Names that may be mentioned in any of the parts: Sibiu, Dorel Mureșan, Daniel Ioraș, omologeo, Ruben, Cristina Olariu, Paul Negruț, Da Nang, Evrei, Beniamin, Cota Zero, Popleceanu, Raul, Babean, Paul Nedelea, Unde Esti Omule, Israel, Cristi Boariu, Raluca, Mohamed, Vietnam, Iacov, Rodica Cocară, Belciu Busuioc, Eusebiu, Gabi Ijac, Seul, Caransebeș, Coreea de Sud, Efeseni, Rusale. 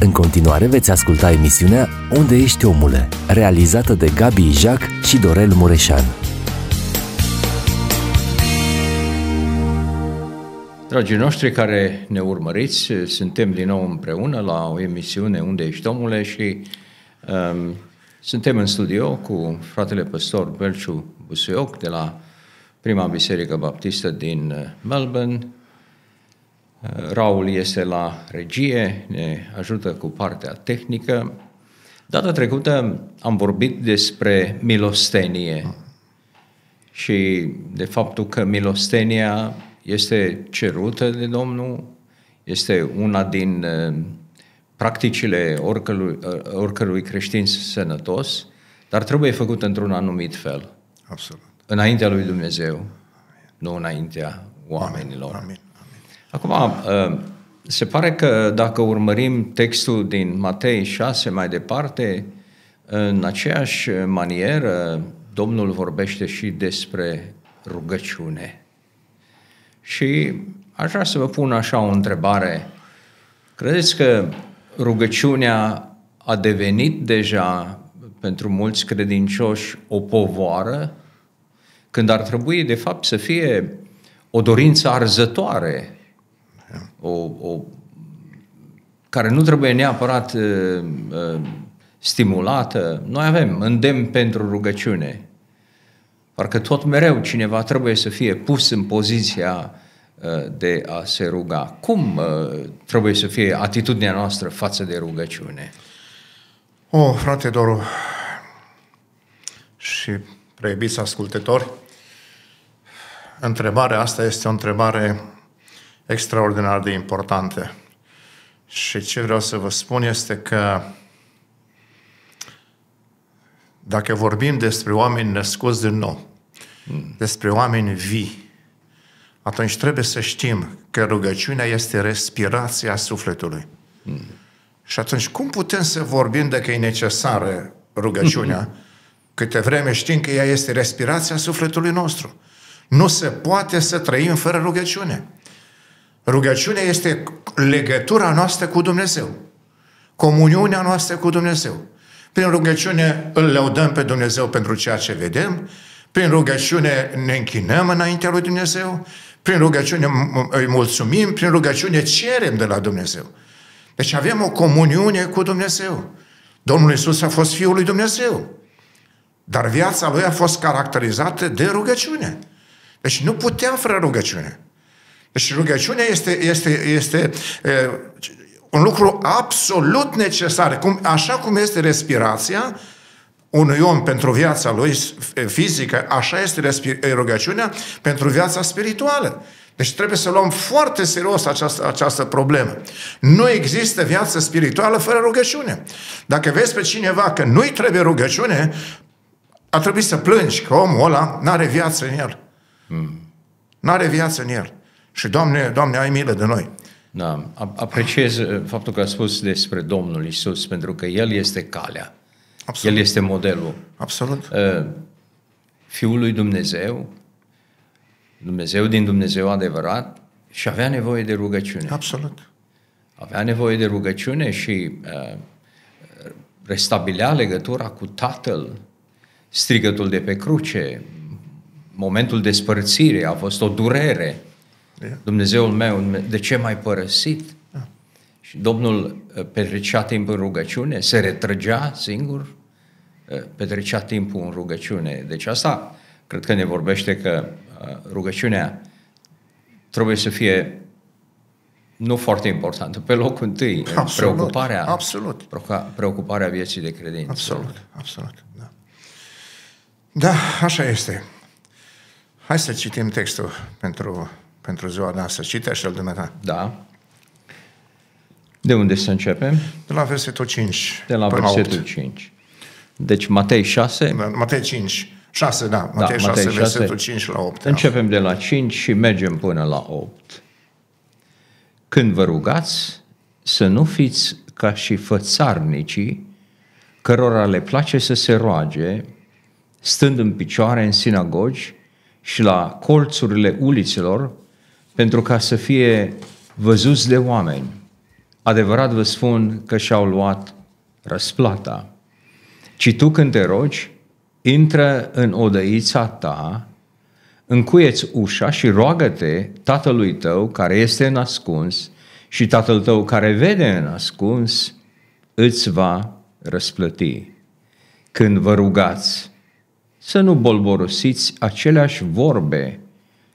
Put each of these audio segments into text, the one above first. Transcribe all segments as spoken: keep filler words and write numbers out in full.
În continuare veți asculta emisiunea Unde Ești Omule, realizată de Gabi Ijac și Dorel Mureșan. Dragii noștri care ne urmăriți, suntem din nou împreună la o emisiune Unde Ești Omule și um, suntem în studio cu fratele păstor Belciu Busuioc de la Prima Biserică Baptistă din Melbourne. Raul este la regie, ne ajută cu partea tehnică. Data trecută am vorbit despre milostenie și de faptul că milostenia este cerută de Domnul, este una din practicile oricălui, oricălui creștin sănătos, dar trebuie făcut într-un anumit fel. Absolut. Înaintea lui Dumnezeu, nu înaintea oamenilor. Amin. Acum, se pare că dacă urmărim textul din Matei șase mai departe, în aceeași manieră, Domnul vorbește și despre rugăciune. Și aș vrea să vă pun așa o întrebare. Credeți că rugăciunea a devenit deja, pentru mulți credincioși, o povoară, când ar trebui, de fapt, să fie o dorință arzătoare, O, o, care nu trebuie neapărat uh, uh, stimulată. Noi avem îndemn pentru rugăciune. Parcă tot mereu cineva trebuie să fie pus în poziția uh, de a se ruga. Cum uh, trebuie să fie atitudinea noastră față de rugăciune? Oh, frate Doru și preiubiți ascultători, întrebarea asta este o întrebare extraordinar de importante. Și ce vreau să vă spun este că dacă vorbim despre oameni născuți din nou, despre oameni vii, atunci trebuie să știm că rugăciunea este respirația sufletului. Mm. Și atunci cum putem să vorbim dacă e necesară rugăciunea, câte vreme știm că ea este respirația sufletului nostru? Nu se poate să trăim fără rugăciune. Rugăciunea este legătura noastră cu Dumnezeu. Comuniunea noastră cu Dumnezeu. Prin rugăciune îl lăudăm pe Dumnezeu pentru ceea ce vedem. Prin rugăciune ne închinăm înaintea lui Dumnezeu. Prin rugăciune îi mulțumim. Prin rugăciune cerem de la Dumnezeu. Deci avem o comuniune cu Dumnezeu. Domnul Iisus a fost Fiul lui Dumnezeu. Dar viața lui a fost caracterizată de rugăciune. Deci nu puteam fără rugăciune. Deci rugăciunea este, este, este e, un lucru absolut necesar. Cum, așa cum este respirația unui om pentru viața lui fizică, așa este respir, rugăciunea pentru viața spirituală. Deci trebuie să luăm foarte serios această, această problemă. Nu există viață spirituală fără rugăciune. Dacă vezi pe cineva că nu-i trebuie rugăciune, ar trebui să plângi că omul ăla n-are viață în el. Hmm. N-are viață în el. Și, Doamne, Doamne, ai milă de noi. Da, apreciez faptul că a spus despre Domnul Iisus, pentru că El este calea. Absolut. El este modelul. Absolut. Fiul lui Dumnezeu, Dumnezeu din Dumnezeu adevărat, și avea nevoie de rugăciune. Absolut. Avea nevoie de rugăciune și restabilea legătura cu Tatăl, strigătul de pe cruce, momentul despărțirii, a fost o durere. Dumnezeul meu, de ce m-ai părăsit? Da. Și Domnul petrecea timp în rugăciune, se retrăgea singur, petrecea timpul în rugăciune. Deci asta cred că ne vorbește că rugăciunea trebuie să fie nu foarte importantă, pe locul întâi, absolut, preocuparea, absolut. preocuparea vieții de credință. Absolut, absolut. Da, da, așa este. Hai să citim textul pentru... pentru ziua noastră. Citește-l dumneata. Da. De unde să începem? De la versetul cinci. De la versetul opt. cinci. Deci Matei șase. Da, Matei cinci. șase, da. Matei, da, șase, Matei șase, versetul cinci la opt. Începem da. de la cinci și mergem până la opt. Când vă rugați, să nu fiți ca și fățarnicii, cărora le place să se roage, stând în picioare în sinagogi și la colțurile ulițelor, pentru ca să fie văzuți de oameni. Adevărat vă spun că și-au luat răsplata. Ci tu când te rogi, intră în odăița ta, încuieți ușa și roagă-te tatălui tău care este în ascuns și tatăl tău care vede în ascuns îți va răsplăti. Când vă rugați, să nu bolborosiți aceleași vorbe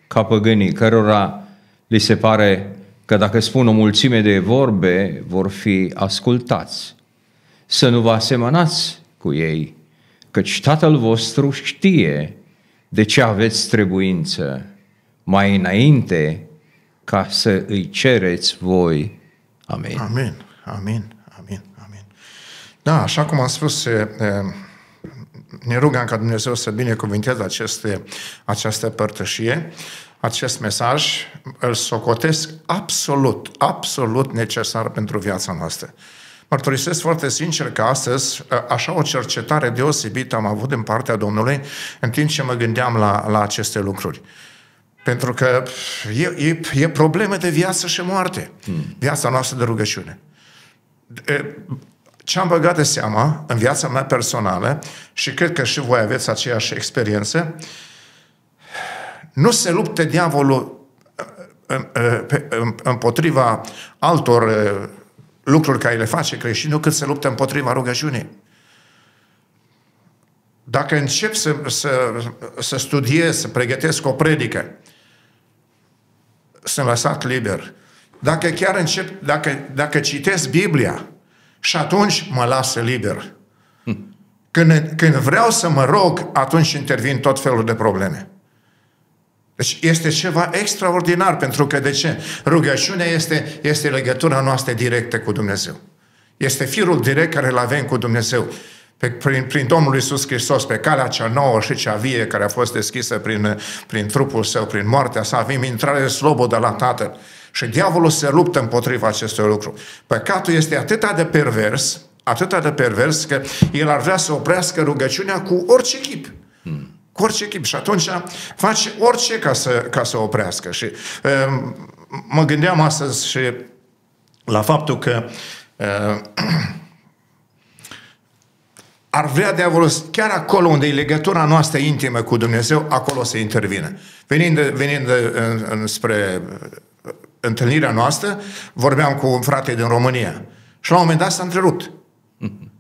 ca păgânii, cărora li se pare că dacă spun o mulțime de vorbe, vor fi ascultați. Să nu vă asemănați cu ei, căci Tatăl vostru știe de ce aveți trebuință mai înainte ca să îi cereți voi. Amin. Amin, amin, amin, amin. Da, așa cum am spus, ne rugăm ca Dumnezeu să binecuvinteze aceste, această părtășie. Acest mesaj îl socotesc absolut, absolut necesar pentru viața noastră. Mărturisesc foarte sincer că astăzi așa o cercetare deosebită am avut din partea Domnului în timp ce mă gândeam la, la aceste lucruri. Pentru că e, e, e probleme de viață și moarte, hmm. viața noastră de rugăciune. Ce-am băgat de seama în viața mea personală, și cred că și voi aveți aceeași experiență, nu se luptă diavolul împotriva altor lucruri care le face creștinul, cât se luptă împotriva rugăciunii. Dacă încep să, să, să studiez, să pregătesc o predică, sunt lăsat liber. Dacă chiar încep, dacă, dacă citesc Biblia, și atunci mă lasă liber. Când, când vreau să mă rog, atunci intervin tot felul de probleme. Deci este ceva extraordinar, pentru că de ce? Rugăciunea este, este legătura noastră directă cu Dumnezeu. Este firul direct care îl avem cu Dumnezeu. Pe, prin, prin Domnul Iisus Hristos, pe calea cea nouă și cea vie care a fost deschisă prin, prin trupul său, prin moartea sa, avem intrare slobodă la Tatăl. Și diavolul se luptă împotriva acestui lucru. Păcatul este atât de pervers, atât de pervers, că el ar vrea să oprească rugăciunea cu orice chip. Hmm. Cu orice chip. Și atunci face orice ca să, ca să oprească. Și uh, mă gândeam astăzi și la faptul că uh, ar vrea diavolul, chiar acolo unde e legătura noastră intimă cu Dumnezeu, acolo să intervine. Venind, venind în, în, spre întâlnirea noastră, vorbeam cu un frate din România și la un moment dat s-a întrerupt.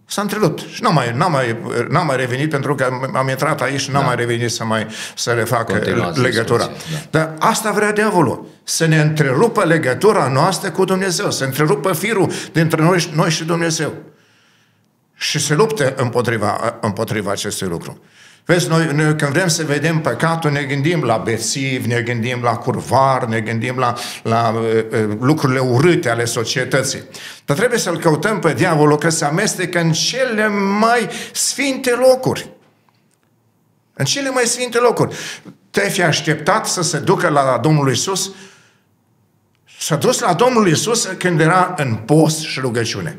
S-a întrerupt și n-am mai, n-am mai, n-am mai revenit, pentru că am, am intrat aici și n-am da. mai revenit să mai să refac legătura. Situație, da. Dar asta vrea diavolul, să ne întrerupă legătura noastră cu Dumnezeu, să întrerupă firul dintre noi, noi și Dumnezeu. Și se luptă împotriva, împotriva acestui lucru. Vezi, noi, noi când vrem să vedem păcatul, ne gândim la bețivi, ne gândim la curvar, ne gândim la, la uh, lucrurile urâte ale societății. Dar trebuie să-l căutăm pe diavolul că se amestecă în cele mai sfinte locuri. În cele mai sfinte locuri. Te-ai fi așteptat să se ducă la Domnul Iisus? S-a dus la Domnul Iisus când era în post și rugăciune.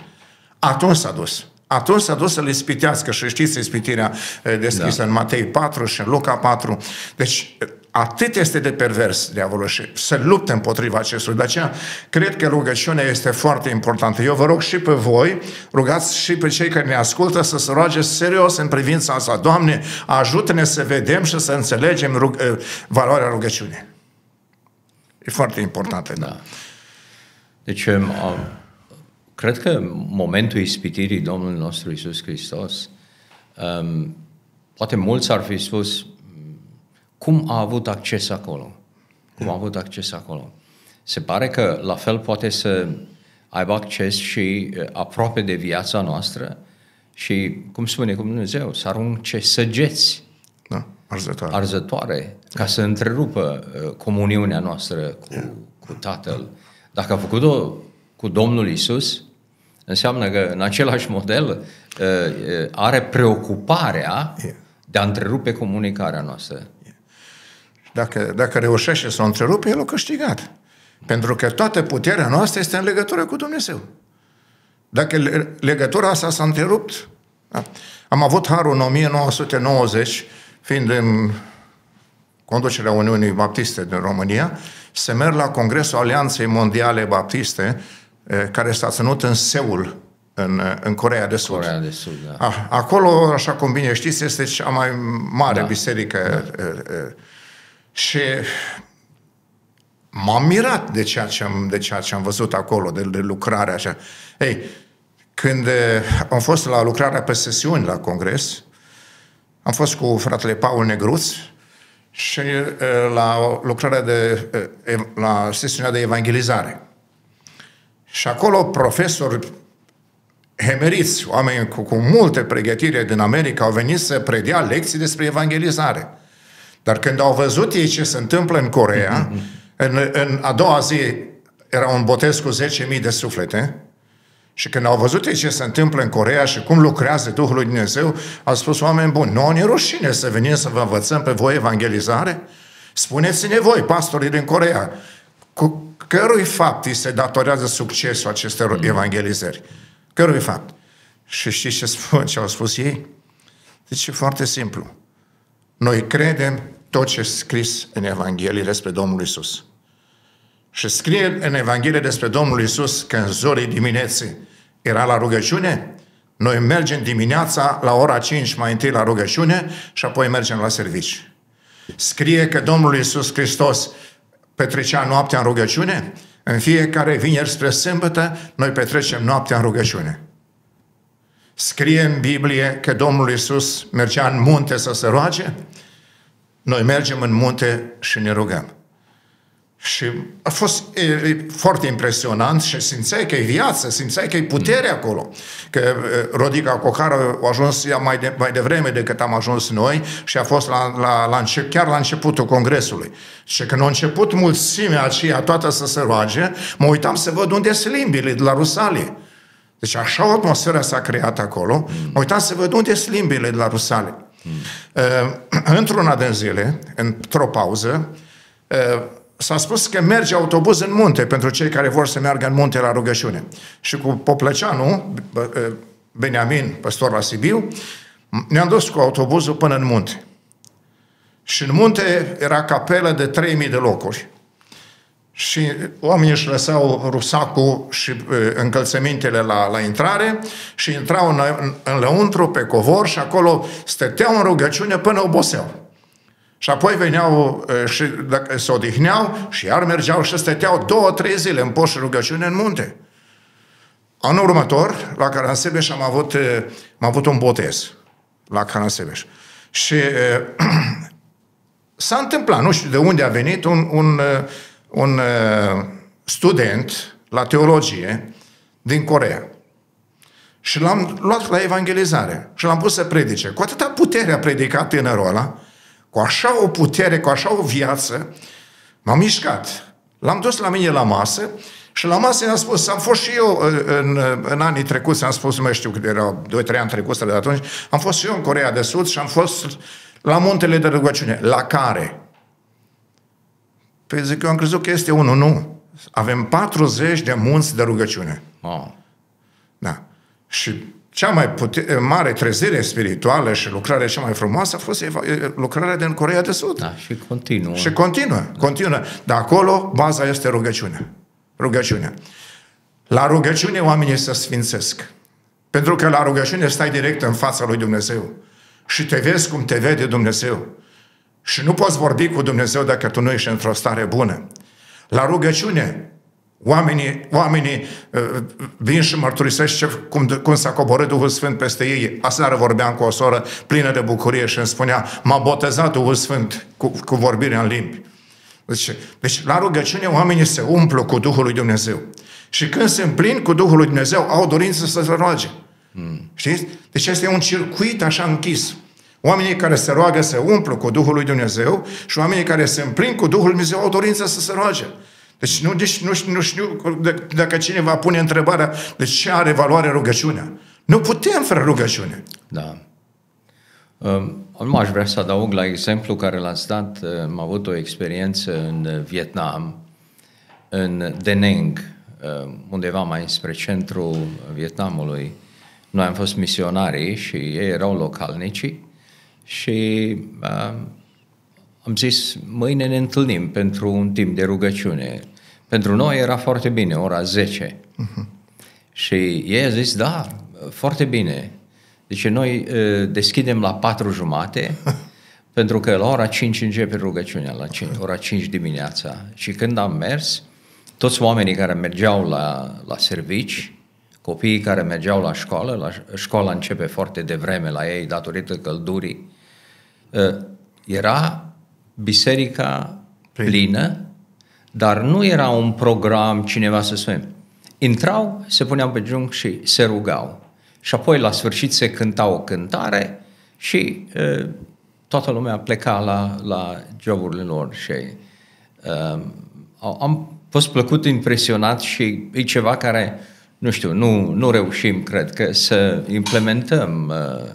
Atunci s-a dus. Atunci s-a dus să-l ispitească și știți ispitirea deschisă da. în Matei patru și în Luca patru. Deci atât este de pervers diavolul și să lupte împotriva acestui. De aceea cred că rugăciunea este foarte importantă. Eu vă rog și pe voi, rugați și pe cei care ne ascultă să se roage serios în privința asta. Doamne, ajută-ne să vedem și să înțelegem rug- valoarea rugăciunii. E foarte importantă. Da. Deci am... Cred că momentul ispitirii Domnului nostru Iisus Hristos, um, poate mulți ar fi spus, cum a avut acces acolo? Cum a avut acces acolo? Se pare că la fel poate să aibă acces și aproape de viața noastră și, cum spune cum Dumnezeu, să arunce săgeți da, arzătoare. arzătoare ca să întrerupă comuniunea noastră cu, cu Tatăl. Dacă a făcut-o cu Domnul Iisus, înseamnă că în același model are preocuparea de a întrerupe comunicarea noastră. Dacă, dacă reușește să o întrerupe, el a câștigat. Pentru că toată puterea noastră este în legătură cu Dumnezeu. Dacă legătura asta s-a întrerupt, da. Am avut harul în nouăsprezece nouăzeci, fiind în conducerea Uniunii Baptiste din România, să merg la Congresul Alianței Mondiale Baptiste care s-a ținut în Seul, în, în Coreea de Sud. Coreea de Sud, da. A, acolo, așa cum bine știți, este cea mai mare da. biserică. Da. Și m-am mirat de ceea ce am, de ceea ce am văzut acolo, de, de lucrarea așa. Ei, când am fost la lucrarea pe sesiuni la congres, am fost cu fratele Paul Negruț și la lucrarea de, la sesiunea de evangelizare. Și acolo profesori hemeriți, oameni cu, cu multe pregătire din America, au venit să predea lecții despre evangelizare. Dar când au văzut ei ce se întâmplă în Coreea, în, în a doua zi era un botez cu zece mii de suflete. Și când au văzut ei ce se întâmplă în Coreea și cum lucrează Duhul lui Dumnezeu, au spus, oameni buni, nouă ne rușine să venim să vă învățăm pe voi evangelizare? Spuneți-ne voi, pastorii din Coreea, cu cărui fapt îi se datorează succesul acestor evangelizări? Cărui fapt? Și știți ce, spun, ce au spus ei? Deci e foarte simplu. Noi credem tot ce e scris în Evanghelie despre Domnul Iisus. Și scrie în Evanghelie despre Domnul Iisus că în zorii dimineții era la rugăciune, noi mergem dimineața la ora cinci mai întâi la rugăciune și apoi mergem la servici. Scrie că Domnul Iisus Hristos petrecea noaptea în rugăciune, în fiecare vineri spre sâmbătă noi petrecem noaptea în rugăciune. Scrie în Biblie că Domnul Iisus mergea în munte să se roage, noi mergem în munte și ne rugăm. Și a fost e, foarte impresionant și simțeai că e viață, simțeai că e putere acolo. Că Rodica Cocară a ajuns ea mai, de, mai devreme decât am ajuns noi și a fost la, la, la înce- chiar la începutul congresului. Și când a început mulțimea aceea toată să se roage, mă uitam să văd unde sunt limbile de la Rusale. Deci așa o atmosferă s-a creat acolo. Mă uitam să văd unde sunt limbile de la Rusale. Mm. Uh, într-una din zile, într-o pauză, uh, s-a spus că merge autobuz în munte pentru cei care vor să meargă în munte la rugăciune. Și cu Popleceanu, Beniamin, păstor la Sibiu, ne-am dus cu autobuzul până în munte. Și în munte era capelă de trei mii de locuri. Și oamenii își lăsau rusacul și încălțămintele la, la intrare și intrau în, în, în lăuntru pe covor și acolo stăteau în rugăciune până oboseau. Și apoi veneau și dacă se odihneau și iar mergeau și stăteau două, trei zile în post și rugăciune în munte. Anul următor, la Caransebeș, am avut, am avut un botez. La Caransebeș. Și e, s-a întâmplat, nu știu de unde a venit, un, un, un student la teologie din Coreea. Și l-am luat la evangelizare. Și l-am pus să predice. Cu atâta putere a predicat tânărul ăla, cu așa o putere, cu așa o viață, m-am mișcat. L-am dus la mine la masă și la masă i-am spus, am fost și eu în, în anii trecuți, am spus, nu știu cât erau, doi trei ani trecuți de atunci, am fost și eu în Coreea de Sud și am fost la muntele de rugăciune. La care? Păi zic, eu am crezut că este unul, nu. Avem patruzeci de munți de rugăciune. Oh. Da. Și cea mai putere, mare trezire spirituală și lucrarea cea mai frumoasă a fost lucrarea din Coreea de Sud. Da, și continuă. Și continuă, continuă. Dar acolo baza este rugăciunea. Rugăciunea. La rugăciune oamenii se sfințesc. Pentru că la rugăciune stai direct în fața lui Dumnezeu. Și te vezi cum te vede Dumnezeu. Și nu poți vorbi cu Dumnezeu dacă tu nu ești într-o stare bună. La rugăciune Oamenii, oamenii uh, vin și mărturisește cum, cum s-a coborât Duhul Sfânt peste ei. Aseară vorbeam cu o soră plină de bucurie și îmi spunea, m-a botezat Duhul Sfânt cu, cu vorbirea în limbi. Deci, deci la rugăciune oamenii se umplu cu Duhul lui Dumnezeu. Și când se împlin cu Duhul lui Dumnezeu, au dorință să se roage. Mm. Știți? Deci este un circuit așa închis. Oamenii care se roagă se umplu cu Duhul lui Dumnezeu și oamenii care se împlin cu Duhul lui Dumnezeu au dorință să se roage. Deci nu, deci nu știu, nu știu dacă cineva pune întrebarea de ce are valoare rugăciunea. Nu putem fără rugăciune. Da. Nu aș vrea să adaug la exemplu care l-ați dat. Am avut o experiență în Vietnam, în Da Nang, undeva mai spre centrul Vietnamului. Noi am fost misionari și ei erau localnici și am zis, mâine ne întâlnim pentru un timp de rugăciune. Pentru noi era foarte bine, ora zece. Uh-huh. Și ei a zis, da, foarte bine. Deci noi uh, deschidem la patru jumate, pentru că la ora cinci începe rugăciunea, la cinci, ora cinci dimineața. Și când am mers, toți oamenii care mergeau la, la servici, copiii care mergeau la școală, la școala începe foarte devreme la ei datorită căldurii, uh, era biserica plină, dar nu era un program, cineva să spune. Intrau, se puneau pe genunchi și se rugau. Și apoi la sfârșit se cânta o cântare și uh, toată lumea pleca la, la joburile lor. Și uh, am fost plăcut, impresionat și e ceva care, nu știu, nu, nu reușim, cred că, să implementăm uh,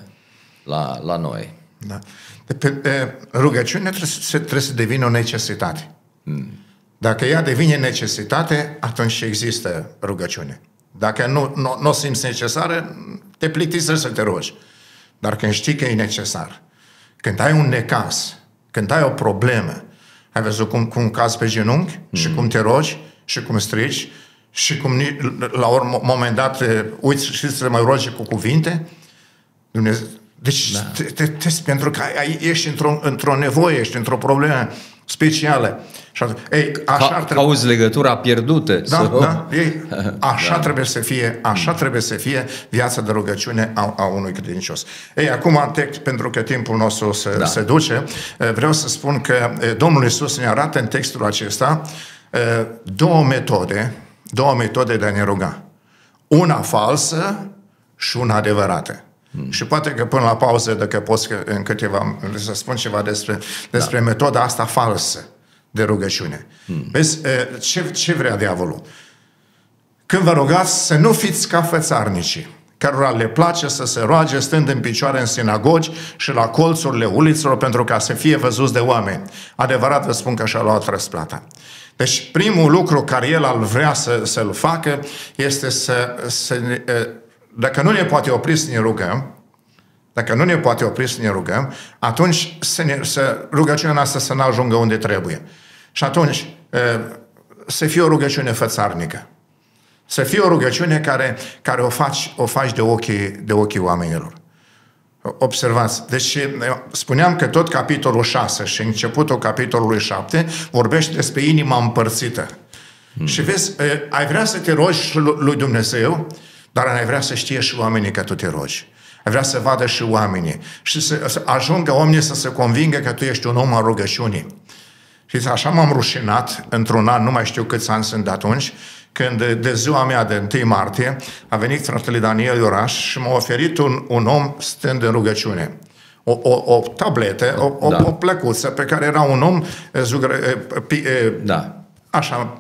la, la noi. Da. Rugăciunea trebuie, trebuie să devină o necesitate. Mm. Dacă ea devine necesitate, atunci există rugăciune. Dacă nu, nu, nu simți necesară, te plictisești să te rogi. Dar când știi că e necesar, când ai un necaz, când ai o problemă, ai văzut cum, cum cazi pe genunchi mm. și cum te rogi și cum strigi și cum la un moment dat uiți și să mai rogi cu cuvinte, Dumnezeu. Deci, da. te, te, te, pentru că ai, ești într-o, într-o nevoie, ești într-o problemă specială. Ei, așa Ca, trebuie... Auzi legătura pierdută. Da, să... da. Ei, așa da. trebuie să fie, așa trebuie să fie viața de rugăciune a, a unui credincios. Ei, acum, text, pentru că timpul nostru se, da. se duce, vreau să spun că Domnul Iisus ne arată în textul acesta două metode, două metode de a ne ruga. Una falsă și una adevărată. Și poate că până la pauză, dacă poți că, în câteva, să spun ceva despre, despre da. metoda asta falsă de rugăciune. Hmm. Vezi, ce, ce vrea diavolul? Când vă rugați, să nu fiți ca fățarnicii, cărora le place să se roage stând în picioare în sinagogi și la colțurile uliților pentru ca să fie văzuți de oameni. Adevărat vă spun că și-a luat răsplata. Deci primul lucru care el ar vrea să, să-l facă este să... să Dacă nu ne poate opri să ne rugăm, dacă nu ne poate opri să ne rugăm, atunci să ne, să, rugăciunea noastră să nu ajungă unde trebuie. Și atunci să fie o rugăciune fățarnică. Să fie o rugăciune care, care o faci, o faci de ochii, de ochii oamenilor. Observați. Deci spuneam că tot capitolul șase și începutul capitolului șapte vorbește despre inima împărțită. Mm. Și vezi, ai vrea să te rogi lui Dumnezeu, dar ai vrea să știe și oamenii că tu te rogi. Ai vrea să vadă și oamenii. Și să, să ajungă oamenii să se convingă că tu ești un om al rugăciunii. Știți, așa m-am rușinat într-un an, nu mai știu câți ani sunt de atunci, când de ziua mea de întâi martie a venit fratele Daniel Ioraș și m-a oferit un, un om stând în rugăciune. O, o, o tabletă, o, da. o, o plăcuță pe care era un om zugră, pi, da. așa...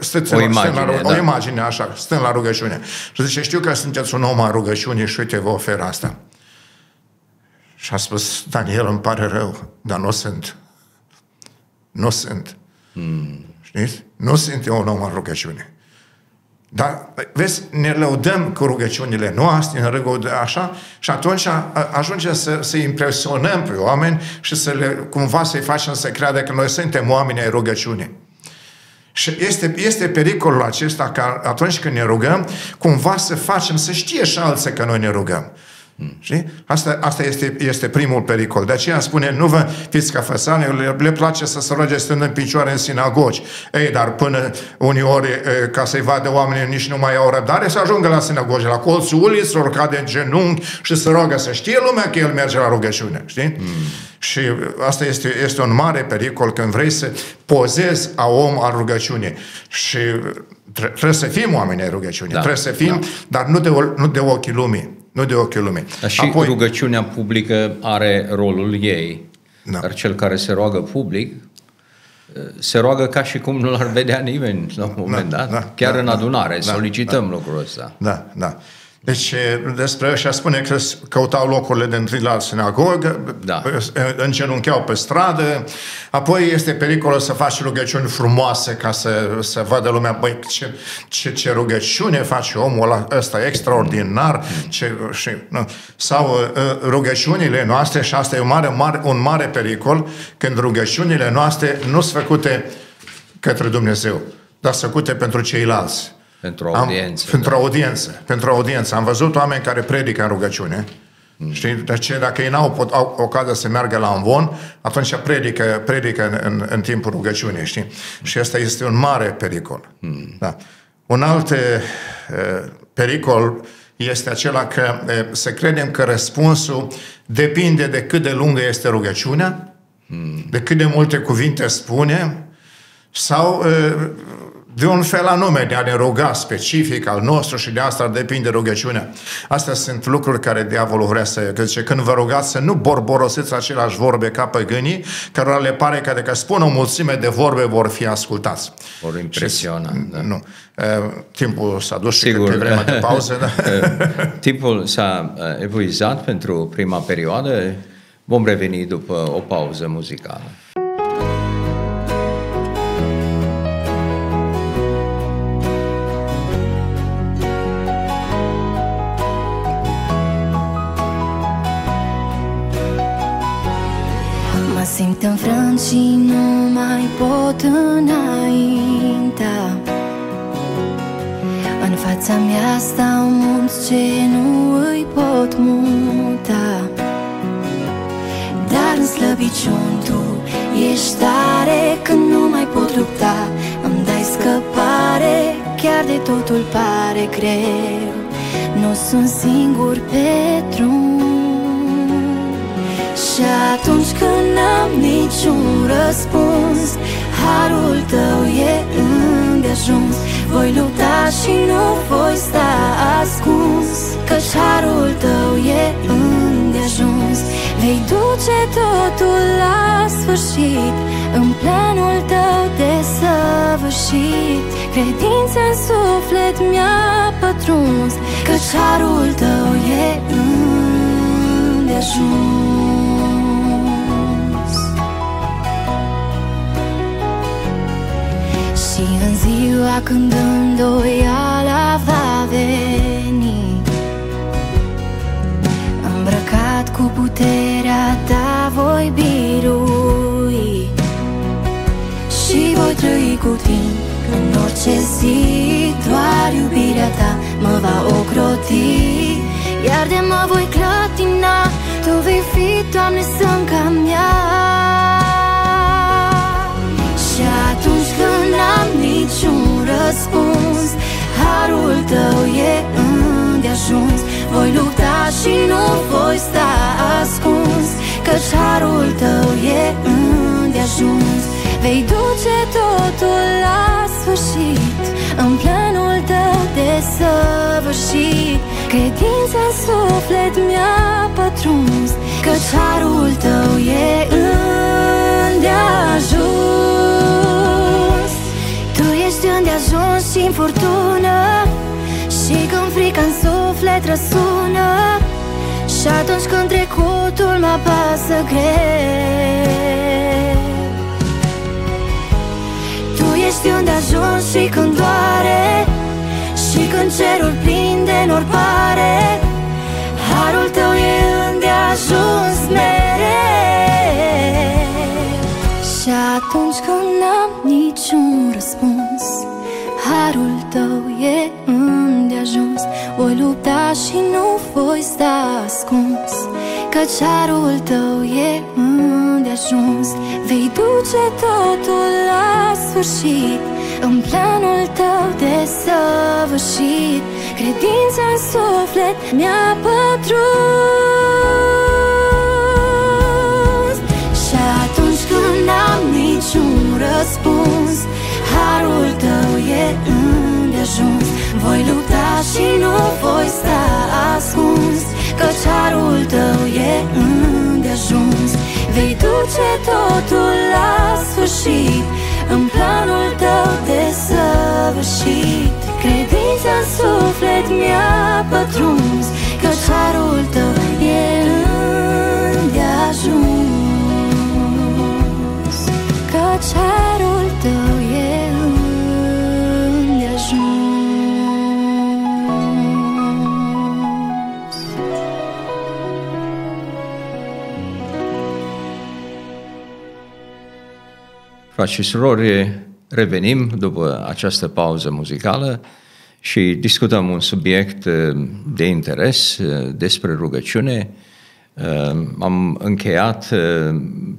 Stând, o imagine, stând la, da. o imagine așa, stând la rugăciune. Și zice, știu că sunteți un om al rugăciunii și uite, vă ofer asta. Și a spus, Daniel, îmi pare rău, dar nu sunt. Nu sunt. Hmm. Știți? Nu sunt eu un om al rugăciunii. Dar, vezi, ne lăudăm cu rugăciunile noastre, ne rugăm așa, și atunci ajunge să, să impresionăm pe oameni și să le, cumva să-i facem să creadă că noi suntem oameni ai rugăciunii. Și este, este pericolul acesta că atunci când ne rugăm, cumva să facem să știe și alții că noi ne rugăm. Mm. Știi? Asta, asta este, este primul pericol. De aceea spune, nu vă fiți ca fățarnici, le, le place să se roage stând în picioare în sinagogi. Ei, dar până uneori, ca să-i vadă oamenii, nici nu mai au răbdare, să ajungă la sinagogi, la colțul uliților, cade în genunchi și se roagă să știe lumea că el merge la rugăciune. Știi? Mm. Și asta este, este un mare pericol când vrei să pozezi a om al rugăciunii. Și tre- trebuie să fim oameni ai rugăciunii, da. trebuie să fim, da. dar nu de, nu de ochii lumii. Nu de ochii lumii. Dar și apoi, rugăciunea publică are rolul ei. Da. Dar cel care se roagă public se roagă ca și cum nu l-ar vedea nimeni la un moment da, dat. Da, Chiar da, în adunare da, solicităm da, lucrul ăsta. Da, da. Deci despre ăștia spune că căutau locurile de întâi la sinagogă, da. îngenuncheau pe stradă, apoi este pericolul să faci rugăciuni frumoase ca să, să vadă lumea, băi, ce, ce, ce rugăciune face omul ăsta, extraordinar, ce, și, nu. sau rugăciunile noastre, și asta e un mare, mare, un mare pericol, când rugăciunile noastre nu sunt făcute către Dumnezeu. dar făcute pentru ceilalți. Pentru audiență. Am, pentru audiență. Pentru audiență. Am văzut oameni care predică în rugăciune. Mm. Știi? Deci, dacă ei n-au ocazia să meargă la amvon, atunci predică, predică în, în, în timpul rugăciunii. Știi? Mm. Și asta este un mare pericol. Mm. Da. Un alt e, pericol este acela că e, să credem că răspunsul depinde de cât de lungă este rugăciunea, mm. de cât de multe cuvinte spune sau... E, de un fel anume, de a ne ruga specific al nostru și de asta depinde rugăciunea. Astea sunt lucruri care diavolul vrea să... Că zice, când vă rugați să nu borborosiți aceleași vorbe ca păgânii, cărora le pare că dacă spun o mulțime de vorbe vor fi ascultați. Vor impresiona. Și, da. Nu. Timpul s-a dus și pe vremea de pauză. Da? Timpul s-a epuizat pentru prima perioadă. Vom reveni după o pauză muzicală. Simt înfrânt și nu mai pot înainta. În fața mea stau mulți ce nu îi pot muta. Dar în slăbiciuni tu ești tare. Când nu mai pot lupta, îmi dai scăpare. Chiar de totul pare greu, nu sunt singur pe drum. Și atunci când n-am niciun răspuns, harul tău e îndeajuns. Voi lupta și nu voi sta ascuns, căci harul tău e îndeajuns. Vei duce totul la sfârșit, în planul tău desăvârșit. Credința în suflet mi-a pătruns, căci harul tău e îndeajuns. Și în ziua când îndoiala va veni, îmbrăcat cu puterea ta voi birui și voi trăi cu tine în orice zi. Doar iubirea ta mă va ocroti, iar de mă voi clătina. Tu vei fi, Doamne, sânca mea. Și atunci când n-am niciun răspuns, harul tău e îndeajuns. Voi lupta și nu voi sta ascuns, căci harul tău e îndeajuns. Vei duce totul la sfârșit, în planul tău desăvârșit. Credința în suflet mi-a pătruns, căci harul tău e îndeajuns. Ești îndeajuns și în furtună, și când frica-n suflet răsună, și atunci când trecutul mă apasă greu. Tu ești îndeajuns și când doare, și când cerul plin de nori pare. Harul tău e îndeajuns mereu. Și atunci când n-am niciun răspuns, harul tău e îndeajuns. Voi lupta și nu voi sta ascuns, căci harul tău e îndeajuns. Vei duce totul la sfârșit, în planul tău desăvârșit. Credința în suflet mi-a pătruns. N-am niciun răspuns, harul tău e îndeajuns. Voi lupta și nu voi sta ascuns, căci harul tău e îndeajuns. Vei duce totul la sfârșit, în planul tău desăvârșit. Credința în suflet mi-a pătruns, căci harul tău e îndeajuns. Harul tău e îndeajuns. Frați și surori, revenim după această pauză muzicală și discutăm un subiect de interes despre rugăciune. Am încheiat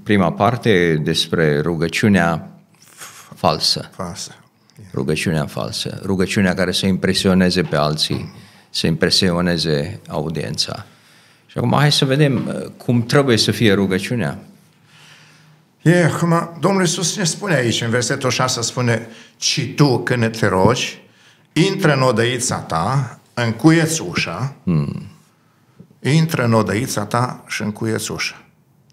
prima parte despre rugăciunea falsă. Falsă. Rugăciunea falsă. Rugăciunea care să impresioneze pe alții, să impresioneze audiența. Și acum hai să vedem cum trebuie să fie rugăciunea. E, acum, Domnul Iisus ne spune aici, în versetul șase, spune: "Și tu, când te rogi, intră în odăița ta, încuieți ușa." Hmm. Intră în odăița ta și încuieți ușa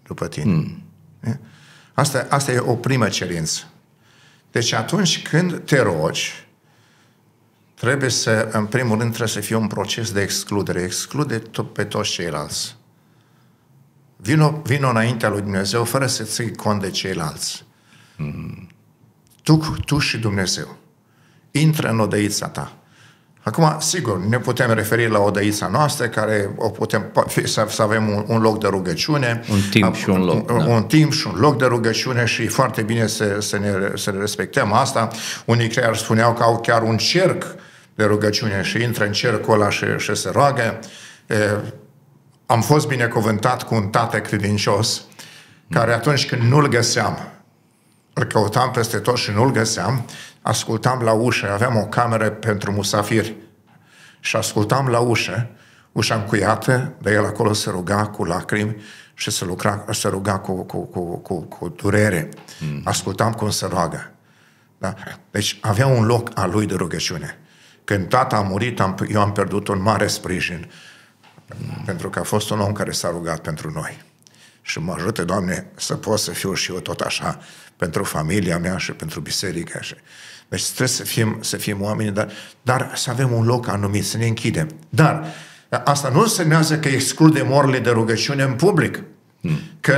după tine. Hmm. Asta, asta e o primă cerință. Deci atunci când te rogi, trebuie să, în primul rând, trebuie să fie un proces de excludere. Exclude pe toți ceilalți. Vino, vino înaintea lui Dumnezeu fără să ții cont de ceilalți. Mm. Tu, tu și Dumnezeu. Intră în odăița ta. Acum, sigur, ne putem referi la odăița noastră, care o putem să, să avem un, un loc de rugăciune. Un timp și un loc. Un, da. un timp și un loc de rugăciune și foarte bine să, să, ne, să ne respectăm asta. Unii chiar spuneau că au chiar un cerc de rugăciune și intră în cercul ăla și, și se roagă. E, am fost binecuvântat cu un tată credincios care atunci când nu-l găseam, îl căutam peste tot și nu-l găseam, ascultam la ușă, aveam o cameră pentru musafiri și ascultam la ușă, ușa încuiată, de el acolo se ruga cu lacrimi și se, lucra, se ruga cu, cu, cu, cu, cu durere. Mm. Ascultam cum se roagă. Da? Deci avea un loc al lui de rugăciune. Când tata a murit, am, eu am pierdut un mare sprijin. Mm. Pentru că a fost un om care s-a rugat pentru noi. Și mă ajută, Doamne, să pot să fiu și eu tot așa pentru familia mea și pentru biserică. Deci trebuie să fim, să fim oameni, dar, dar să avem un loc anumit, să ne închidem. Dar asta nu înseamnă că excludem orele de rugăciune în public. Mm. Că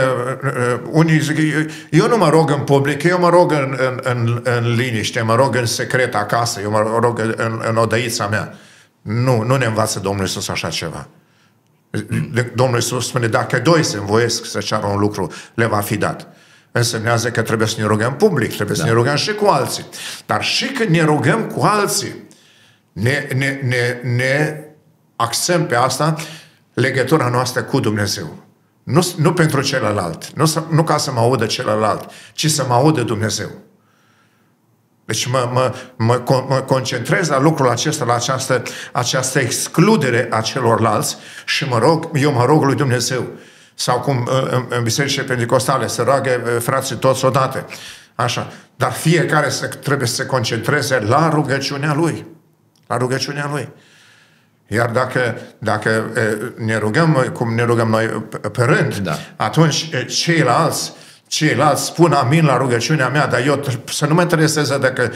uh, unii zic, eu, eu nu mă rog în public, eu mă rog în, în, în, în liniște, mă rog în secret acasă, eu mă rog în, în odăița mea. Nu, nu ne învață Domnul Iisus așa ceva. Domnul Iisus spune, dacă doi se învoiesc să ceară un lucru, le va fi dat. Însemnează că trebuie să ne rugăm public, trebuie da. să ne rugăm și cu alții. Dar și când ne rugăm cu alții, ne, ne, ne, ne axăm pe asta, legătura noastră cu Dumnezeu. Nu, nu pentru celălalt, nu, să, nu ca să mă audă celălalt, ci să mă audă Dumnezeu. Deci mă, mă, mă, mă concentrez la lucrul acesta, la această, această excludere a celorlalți și mă rog, eu mă rog lui Dumnezeu. Sau cum în, în bisericile pentecostale se roagă frații toți odată. Așa. Dar fiecare se, trebuie să se concentreze la rugăciunea lui. La rugăciunea lui. Iar dacă, dacă ne rugăm cum ne rugăm noi pe rând, da. atunci ceilalți Ceilalți spun amin la rugăciunea mea, dar eu să nu mă intereseze de, că,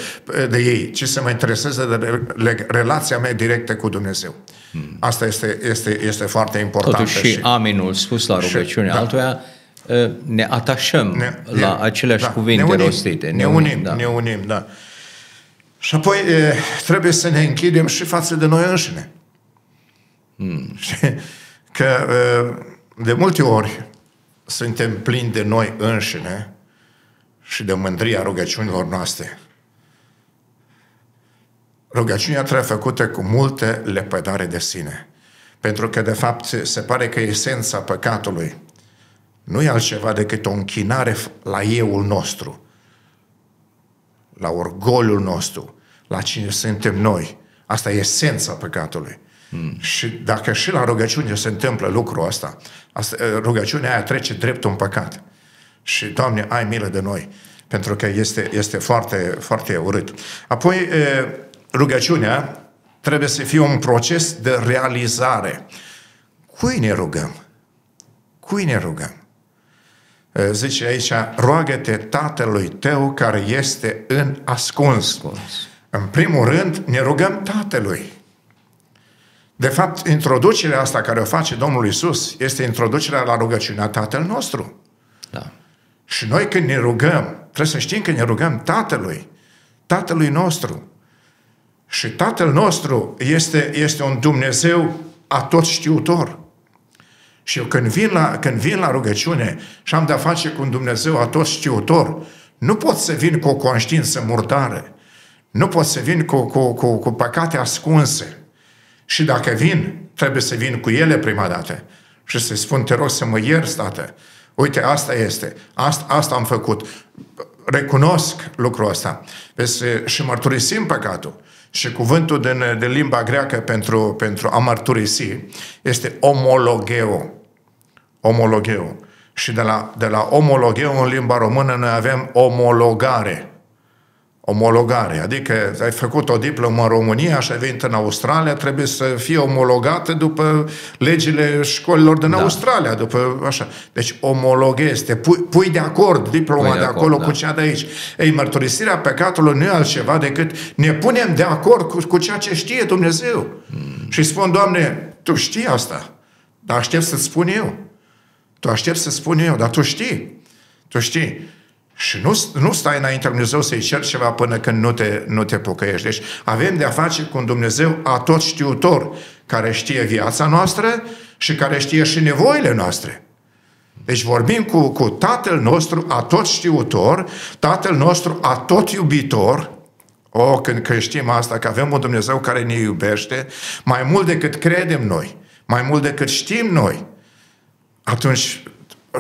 de ei, ci să mă intereseze de relația mea directă cu Dumnezeu. Hmm. Asta este, este, este foarte important. Totuși și aminul spus la rugăciunea și, altuia, da. ne atașăm ne, la e, aceleași da, cuvinte ne unim, rostite. Ne, ne unim, unim da. ne unim, da. Și apoi e, trebuie să ne închidem și față de noi înșine. Hmm. Că de multe ori suntem plini de noi înșine și de mândria rugăciunilor noastre. Rugăciunea trebuie făcută cu multă lepădare de sine. Pentru că, de fapt, se pare că esența păcatului nu e altceva decât o închinare la euul nostru, la orgoliul nostru, la cine suntem noi. Asta e esența păcatului. Hmm. Și dacă și la rugăciune se întâmplă lucrul ăsta, asta, rugăciunea aia trece drept un păcat. Și, Doamne, ai milă de noi, pentru că este, este foarte, foarte urât. Apoi, rugăciunea trebuie să fie un proces de realizare. Cui ne rugăm? Cui ne rugăm? Zice aici, roagă-te Tatălui tău care este în ascuns. ascuns. În primul rând, ne rugăm Tatălui. De fapt, introducerea asta care o face Domnul Iisus este introducerea la rugăciunea Tatăl nostru. Da. Și noi când ne rugăm, trebuie să știm că ne rugăm Tatălui, Tatălui nostru. Și Tatăl nostru este, este un Dumnezeu atotștiutor. Și eu când vin, la, când vin la rugăciune și am de-a face cu un Dumnezeu atotștiutor, Nu pot să vin cu o conștiință murdară. Nu pot să vin cu, cu, cu, cu păcate ascunse. Și dacă vin, trebuie să vin cu ele prima dată. Și să-i spun, te rog să mă ierți, tată. Uite, asta este. Asta, asta am făcut. Recunosc lucrul ăsta. Și mărturisim păcatul. Și cuvântul din, din limba greacă pentru, pentru a mărturisi este omologeo. Omologeo. Și de la, de la omologeo în limba română noi avem omologare. Omologare, adică ai făcut o diplomă în România și ai venit în Australia, trebuie să fie omologată după legile școlilor din da. Australia, după așa. Deci omologezi, te pui, pui de acord diploma pui de, de acord, acolo da. Cu cea de aici. Ei, mărturisirea păcatului nu e altceva decât ne punem de acord cu, cu ceea ce știe Dumnezeu. Mm. Și spun, Doamne, Tu știi asta, dar aștept să-ți spun eu. Tu aștept să-ți spun eu, dar Tu știi. Tu știi. Și nu, nu stai înaintea lui Dumnezeu să-i ceri ceva până când nu te, nu te pocăiești. Deci avem de-a face cu un Dumnezeu atotștiutor, care știe viața noastră și care știe și nevoile noastre. Deci vorbim cu, cu Tatăl nostru atotștiutor, Tatăl nostru atotiubitor. O, când, când știm asta, că avem un Dumnezeu care ne iubește mai mult decât credem noi, mai mult decât știm noi, atunci...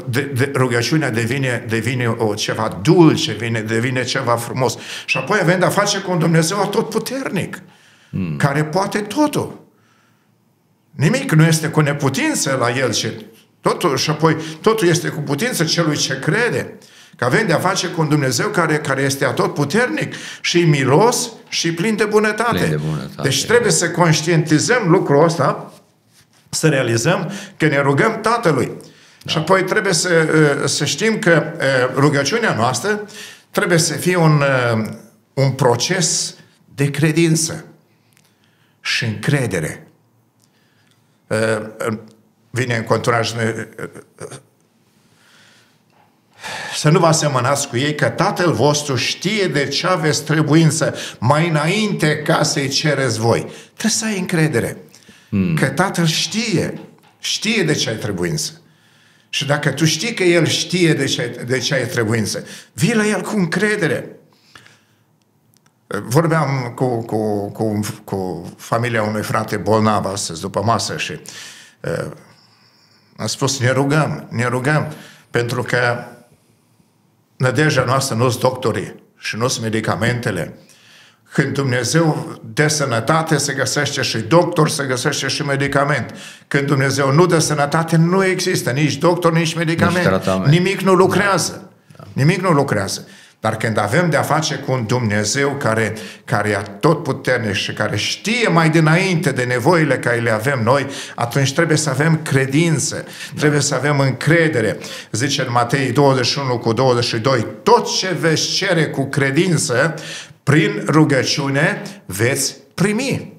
De, de, rugăciunea devine, devine o, ceva dulce, devine, devine ceva frumos. Și apoi avem de-a face cu un Dumnezeu atotputernic, mm. care poate totul. Nimic nu este cu neputință la El și totul, și apoi totul este cu putință celui ce crede. Că avem de-a face cu un Dumnezeu care, care este atotputernic și milos și plin de bunătate. Plin de bunătate. Deci trebuie să conștientizăm lucrul ăsta, să realizăm că ne rugăm Tatălui. Da. Și apoi trebuie să, să știm că rugăciunea noastră trebuie să fie un, un proces de credință și încredere. Vine în conturaj să nu vă asemănați cu ei, că Tatăl vostru știe de ce aveți trebuință mai înainte ca să-i cereți voi. Trebuie să ai încredere. Hmm. Că Tatăl știe, știe de ce ai trebuință. Și dacă tu știi că El știe de ce, de ce ai trebuință, vii la El cu încredere. Vorbeam cu, cu, cu, cu familia unui frate bolnav astăzi, după masă, și uh, am spus, ne rugăm, ne rugăm, pentru că nădejdea noastră nu sunt doctorii și nu sunt medicamentele. Când Dumnezeu dă sănătate, se găsește și doctor, se găsește și medicament. Când Dumnezeu nu dă sănătate, nu există nici doctor, nici medicament. Nici Nimic nu lucrează. Da. Da. Nimic nu lucrează. Dar când avem de-a face cu un Dumnezeu care, care e atotputernic și care știe mai dinainte de nevoile care le avem noi, atunci trebuie să avem credință, da. Trebuie să avem încredere. Zice în Matei douăzeci și unu cu douăzeci și doi, tot ce veți cere cu credință, prin rugăciune veți primi.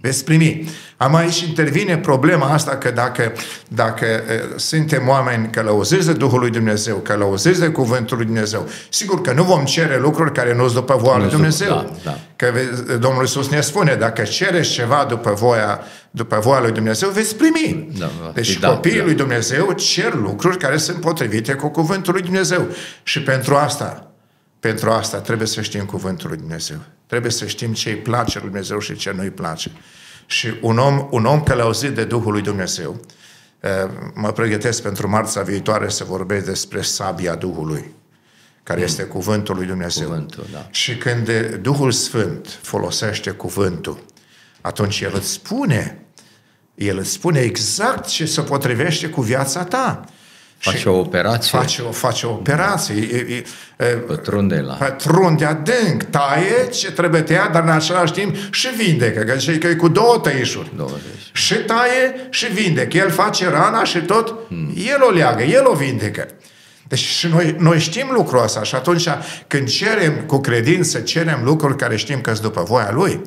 Veți primi. Am aici intervine problema asta că dacă, dacă suntem oameni călăuziți de Duhul lui Dumnezeu, călăuziți de Cuvântul lui Dumnezeu, sigur că nu vom cere lucruri care nu-s după voia lui Dumnezeu. Da, da. Că Domnul Iisus ne spune, dacă cereți ceva după voia, după voia lui Dumnezeu, veți primi. Da, da. Deci da, copiii da. Lui Dumnezeu cer lucruri care sunt potrivite cu Cuvântul lui Dumnezeu. Și pentru asta... Pentru asta trebuie să știm Cuvântul lui Dumnezeu. Trebuie să știm ce îi place lui Dumnezeu și ce nu îi place. Și un om, un om călăuzit de Duhul lui Dumnezeu, mă pregătesc pentru marța viitoare să vorbesc despre sabia Duhului, care este Cuvântul lui Dumnezeu. Cuvântul, da. Și când Duhul Sfânt folosește Cuvântul, atunci El îți spune, El îți spune exact ce se potrivește cu viața ta. Face o operație. Face o, face o operație. Da. Pătrunde la... Pătrunde adânc. Taie ce trebuie tăiat, dar în același timp și vindecă. Că zice că e cu două tăișuri. douăzeci Și taie și vindecă. El face rana și tot, hmm. El o leagă, El o vindecă. Deci și noi, noi știm lucrul ăsta și atunci când cerem cu credință, cerem lucruri care știm că-s după voia Lui.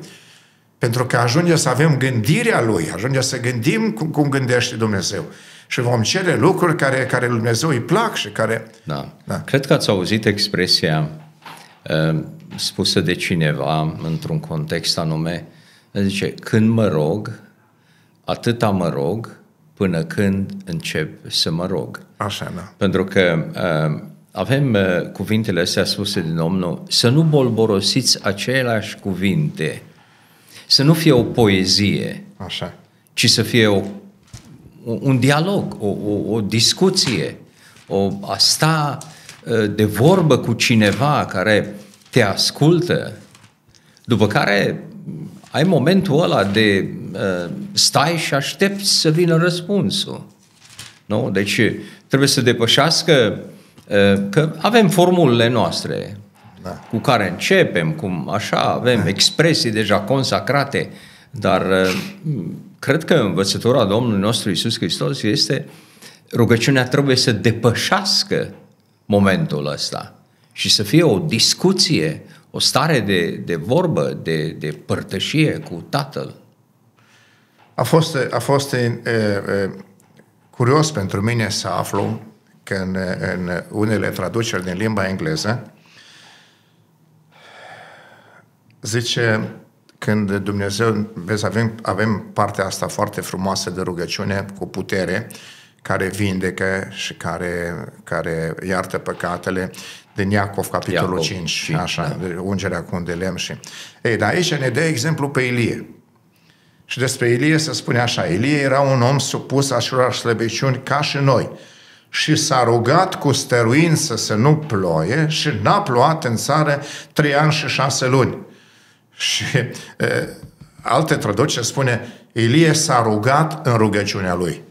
Pentru că ajunge să avem gândirea Lui, ajunge să gândim cum, cum gândește Dumnezeu. Și vom cere lucruri care, care Lui Dumnezeu îi plac și care... Da. Da. Cred că ați auzit expresia uh, spusă de cineva într-un context anume. Zice, când mă rog, atâta mă rog, până când încep să mă rog. Așa, da. Pentru că uh, avem uh, cuvintele astea spuse de Domnul, să nu bolborosiți aceleași cuvinte, să nu fie o poezie, așa, ci să fie o, un dialog, o, o, o discuție, o, a sta uh, de vorbă cu cineva care te ascultă, după care ai momentul ăla de uh, stai și aștepți să vină răspunsul. Nu? Deci trebuie să depășească uh, că avem formulele noastre, da, cu care începem, cum așa, avem expresii deja consacrate, dar uh, cred că învățătura Domnului nostru Iisus Hristos este rugăciunea trebuie să depășească momentul ăsta și să fie o discuție, o stare de, de vorbă, de, de părtășie cu Tatăl. A fost, a fost e, e, curios pentru mine să aflu că în, în unele traduceri din limba engleză zice, când Dumnezeu, vezi, avem, avem partea asta foarte frumoasă de rugăciune cu putere, care vindecă și care, care iartă păcatele, din Iacov, capitolul Iacov, cinci, așa, da, ungerea cu un de lemn și... Ei, dar aici ne dă exemplu pe Ilie. Și despre Ilie se spune așa, Ilie era un om supus acelor slăbiciuni ca și noi și s-a rugat cu stăruință să nu ploie și n-a plouat în țară trei ani și șase luni. Și e, alte traduceri spune, Ilie s-a rugat în rugăciunea lui.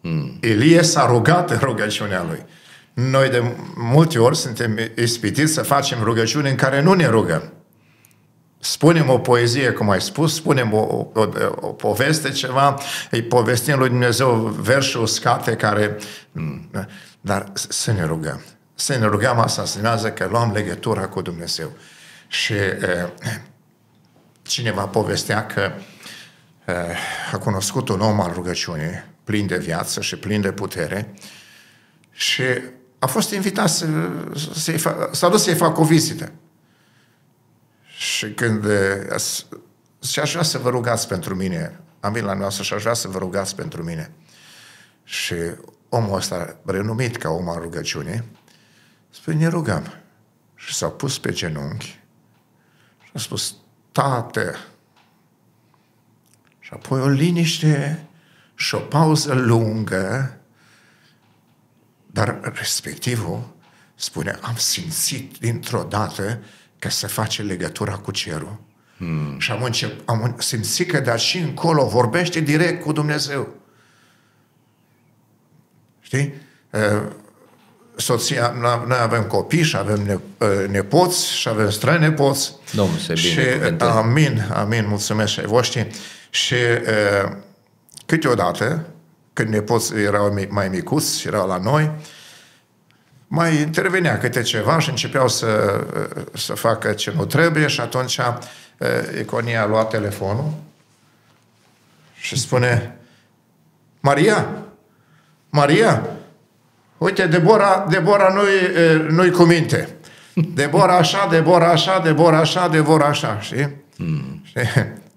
Hmm. Ilie s-a rugat în rugăciunea lui. Noi de multe ori suntem ispitiți să facem rugăciuni în care nu ne rugăm. Spunem o poezie, cum ai spus, spunem o, o, o poveste, ceva, îi povestim lui Dumnezeu versuri uscate care... Dar să ne rugăm. Să ne rugăm, asta înseamnă că luăm legătura cu Dumnezeu. Și e, cineva povestea că e, a cunoscut un om al rugăciunii, plin de viață și plin de putere, și a fost invitat să, să-i fa- s-a dus să-i fac o vizită. Și când și aș vrea să vă rugați pentru mine, am venit la noastră și aș vrea să vă rugați pentru mine. Și omul ăsta, renumit ca om al rugăciunii, spune, ne rugăm. Și s-a pus pe genunchi și a spus, Tată. Și apoi o liniște și o pauză lungă. Dar respectivul spune, am simțit dintr-o dată că se face legătura cu cerul. Hmm. Și am, încep, am simțit că de aici încolo vorbește direct cu Dumnezeu. Știi? Soția, noi avem copii și avem nepoți și avem strănepoți. Domnul se binecuvântă. Amin, amin, mulțumesc și ai voștri. Și câteodată, când nepoții erau mai micuți, erau la noi, mai intervenea câte ceva și începeau să, să facă ce nu trebuie și atunci Iconia a luat telefonul și spune, Maria, Maria, uite, Debora, Debora nu-i, nu-i cu minte. Debora așa, Debora așa, Debora așa, Debora așa, știi? Mm.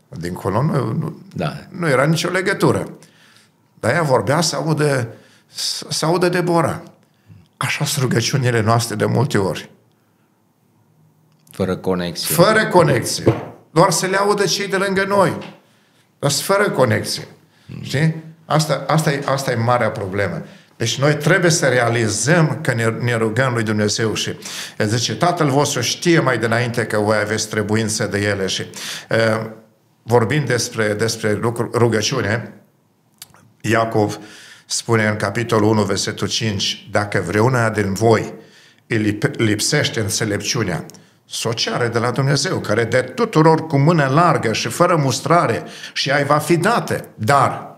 Dincolo nu, nu, da, nu era nicio legătură. Dar ea vorbea să audă, să audă Debora. Așa sunt rugăciunile noastre de multe ori. Fără conexie. Fără conexie. Doar să le audă cei de lângă noi. Dar fără conexie. Mm. Știi? Asta, asta, e, asta e marea problemă. Deci noi trebuie să realizăm că ne, ne rugăm lui Dumnezeu și zice, Tatăl vostru știe mai dinainte că voi aveți trebuință de ele și uh, vorbim despre, despre rugăciune. Iacov spune în capitolul unu, versetul cinci, dacă vreuna din voi îi lipsește înțelepciunea, s-o ceară de la Dumnezeu, care de tuturor cu mână largă și fără mustrare și ai va fi dată, dar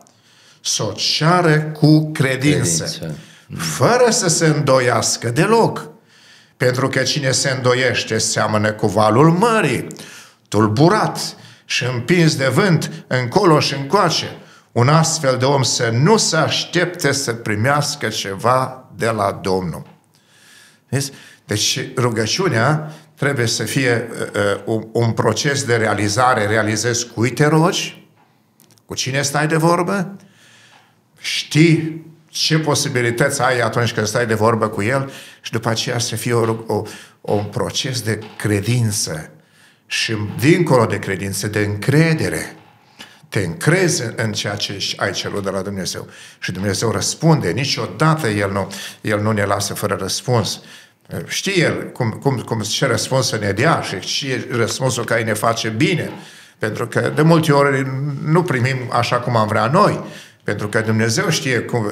s-o ceară cu credință, credință, fără să se îndoiască deloc, pentru că cine se îndoiește seamănă cu valul mării, tulburat și împins de vânt încolo și încoace. Un astfel de om să nu se aștepte să primească ceva de la Domnul. Deci rugăciunea trebuie să fie un proces de realizare. Realizezi cui te rogi, cu cine stai de vorbă, știi ce posibilități ai atunci când stai de vorbă cu el și după aceea să fie o, o, un proces de credință și dincolo de credință, de încredere. Te încrezi în ceea ce ai cerut de la Dumnezeu. Și Dumnezeu răspunde. Niciodată El nu, el nu ne lasă fără răspuns. Știe El cum, cum, cum, ce răspuns să ne dea și ce răspunsul care ne face bine. Pentru că de multe ori nu primim așa cum am vrea noi. Pentru că Dumnezeu știe cum,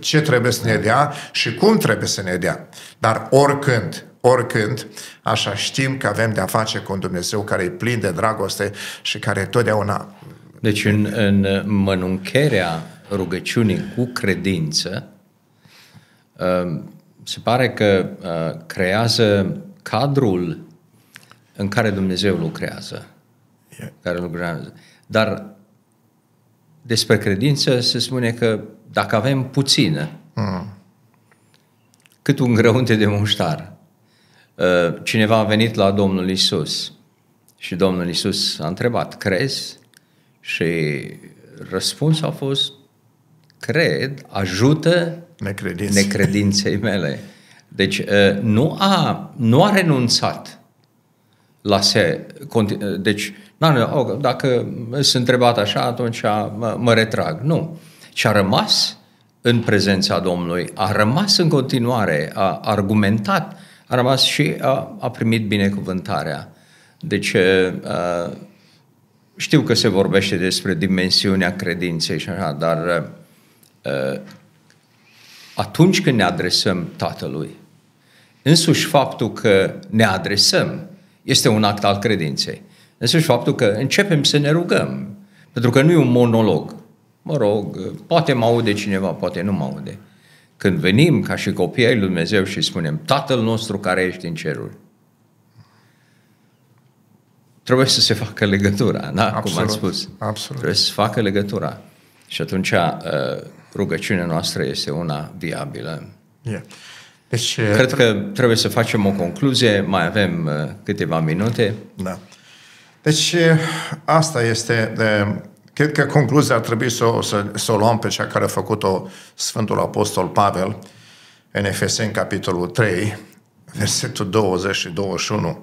ce trebuie să ne dea și cum trebuie să ne dea. Dar oricând, oricând, așa știm că avem de-a face cu un Dumnezeu care e plin de dragoste și care totdeauna... Deci în, în mănuncherea rugăciunii cu credință se pare că creează cadrul în care Dumnezeu lucrează. Care lucrează. Dar despre credință se spune că dacă avem puțină, mm. cât un grăunte de muștar, cineva a venit la Domnul Iisus și Domnul Iisus a întrebat, crezi? Și răspunsul a fost, cred, ajută Necredințe. necredinței mele. Deci nu a, nu a renunțat la se... Deci, dacă sunt întrebat așa, atunci mă, mă retrag. Nu. Și a rămas în prezența Domnului, a rămas în continuare, a argumentat, a rămas și a, a primit binecuvântarea. Deci... A, știu că se vorbește despre dimensiunea credinței și așa, dar uh, atunci când ne adresăm Tatălui, însuși faptul că ne adresăm este un act al credinței. Însuși faptul că începem să ne rugăm, pentru că nu e un monolog. Mă rog, poate mă aude cineva, poate nu mă aude. Când venim ca și copiii lui Dumnezeu și spunem Tatăl nostru care ești în ceruri, trebuie să se facă legătura, da? Absolut, cum am spus. Absolut. Trebuie să se facă legătura. Și atunci rugăciunea noastră este una viabilă. Yeah. Deci, Cred tre- că trebuie să facem o concluzie, mai avem câteva minute. Da. Deci asta este, de, cred că concluzia ar trebui să, să, să o luăm pe cea care a făcut-o Sfântul Apostol Pavel în Efeseni, capitolul trei, versetul douăzeci și douăzeci și unu.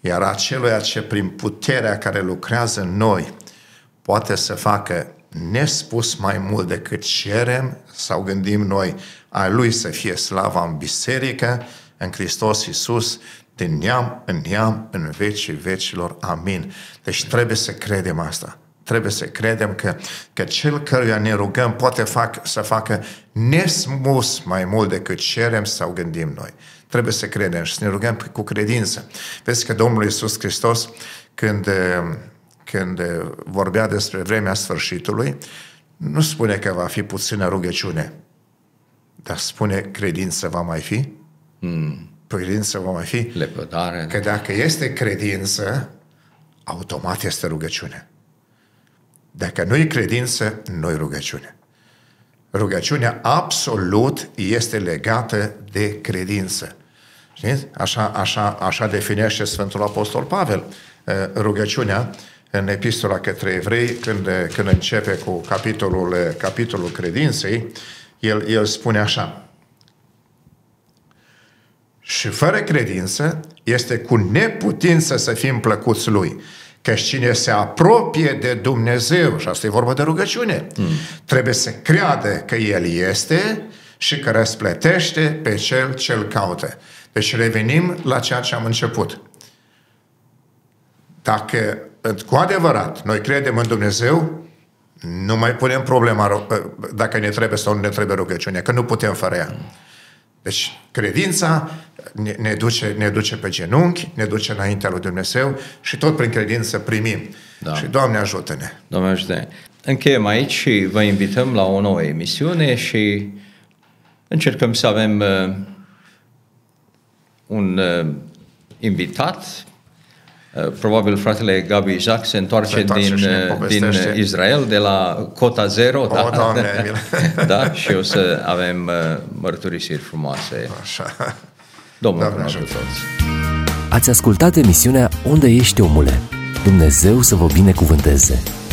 Iar aceluia ce prin puterea care lucrează în noi poate să facă nespus mai mult decât cerem sau gândim noi, a Lui să fie slava în biserică, în Hristos Iisus, din neam în neam, în vecii vecilor. Amin. Deci trebuie să credem asta. Trebuie să credem că, că cel căruia ne rugăm poate fac, să facă nespus mai mult decât cerem sau gândim noi. Trebuie să credem și să ne rugăm cu credință. Vezi că Domnul Iisus Hristos, când, când vorbea despre vremea sfârșitului, nu spune că va fi puțină rugăciune, dar spune credință va mai fi. Mm. Credință va mai fi. Lepădare. Că dacă este credință, automat este rugăciune. Dacă nu e credință, nu e rugăciune. Rugăciunea absolut este legată de credință. Știți? Așa, așa, așa definește Sfântul Apostol Pavel rugăciunea în epistola către evrei, când, când începe cu capitolul, capitolul credinței, el, el spune așa. Și fără credință este cu neputință să fim plăcuți lui. Că cine se apropie de Dumnezeu, și asta e vorba de rugăciune, mm. trebuie să creadă că El este și că răsplătește pe cel ce îl caută. Deci revenim la ceea ce am început. Dacă cu adevărat noi credem în Dumnezeu, nu mai punem problema dacă ne trebuie sau nu ne trebuie rugăciunea, că nu putem fără ea. Deci credința ne, ne, duce, ne duce pe genunchi, ne duce înaintea lui Dumnezeu și tot prin credință primim. Da. Și Doamne ajută-ne! Doamne ajută-ne! Încheiem aici și vă invităm la o nouă emisiune și încercăm să avem uh, un uh, invitat. Uh, probabil fratele Gabi Ijac se întoarce, se întoarce din, din Israel, de la Cota Zero. O, da, Doamne, da, și o să avem uh, mărturisiri frumoase. Așa. Domnul cunoaște toți. Ați ascultat emisiunea Unde ești omule? Dumnezeu să vă binecuvânteze!